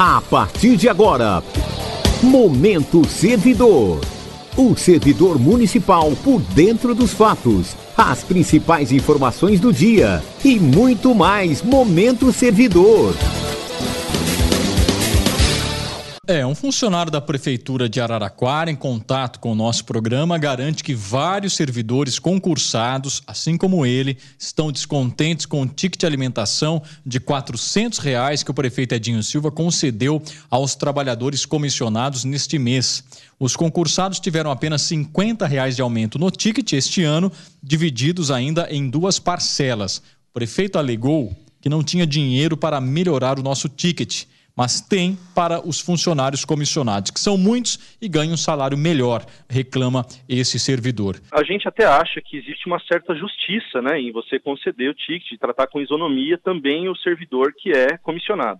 A partir de agora, Momento Servidor. O servidor municipal por dentro dos fatos, as principais informações do dia e muito mais. Momento Servidor. Um funcionário da Prefeitura de Araraquara, em contato com o nosso programa, garante que vários servidores concursados, assim como ele, estão descontentes com o ticket de alimentação de R$400 que o prefeito Edinho Silva concedeu aos trabalhadores comissionados neste mês. Os concursados tiveram apenas R$50 de aumento no ticket este ano, divididos ainda em duas parcelas. O prefeito alegou que não tinha dinheiro para melhorar o nosso ticket, mas tem para os funcionários comissionados, que são muitos e ganham um salário melhor, reclama esse servidor. A gente até acha que existe uma certa justiça, né, em você conceder o ticket, tratar com isonomia também o servidor que é comissionado,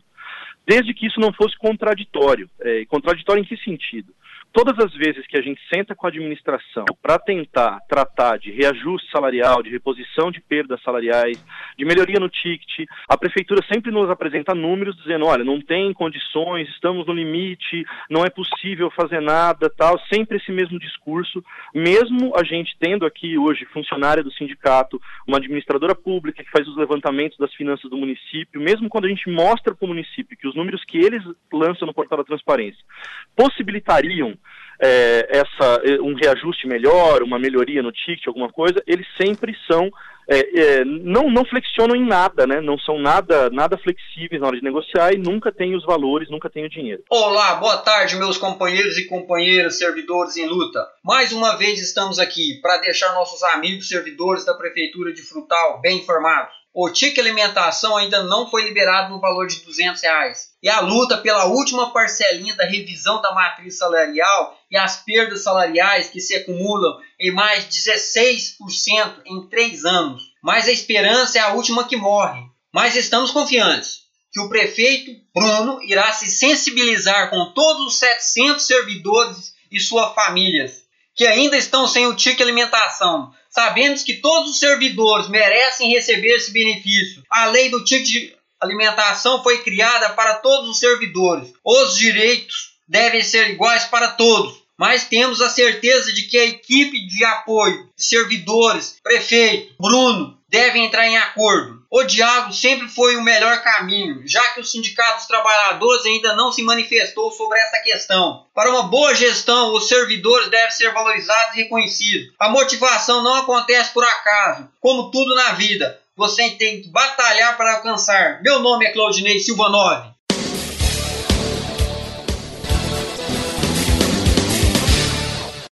desde que isso não fosse contraditório. Contraditório em que sentido? Todas as vezes que a gente senta com a administração para tentar tratar de reajuste salarial, de reposição de perdas salariais, de melhoria no ticket, a prefeitura sempre nos apresenta números dizendo, olha, não tem condições, estamos no limite, não é possível fazer nada, tal, sempre esse mesmo discurso, mesmo a gente tendo aqui hoje funcionária do sindicato, uma administradora pública que faz os levantamentos das finanças do município, mesmo quando a gente mostra para o município que os números que eles lançam no portal da transparência possibilitariam um reajuste melhor, uma melhoria no ticket, alguma coisa, eles sempre são não flexionam em nada, né? Não são nada flexíveis na hora de negociar e nunca tem os valores, nunca tem o dinheiro. Olá, boa tarde, meus companheiros e companheiras servidores em luta. Mais uma vez estamos aqui para deixar nossos amigos servidores da Prefeitura de Frutal bem informados. O ticket alimentação ainda não foi liberado no valor de R$200. E a luta pela última parcelinha da revisão da matriz salarial e as perdas salariais que se acumulam em mais 16% em 3 anos. Mas a esperança é a última que morre. Mas estamos confiantes que o prefeito Bruno irá se sensibilizar com todos os 700 servidores e suas famílias que ainda estão sem o ticket alimentação. Sabemos que todos os servidores merecem receber esse benefício. A lei do ticket de alimentação foi criada para todos os servidores. Os direitos devem ser iguais para todos, mas temos a certeza de que a equipe de apoio de servidores, prefeito, Bruno, devem entrar em acordo. O diálogo sempre foi o melhor caminho, já que o Sindicato dos Trabalhadores ainda não se manifestou sobre essa questão. Para uma boa gestão, os servidores devem ser valorizados e reconhecidos. A motivação não acontece por acaso, como tudo na vida. Você tem que batalhar para alcançar. Meu nome é Claudinei Silva 9.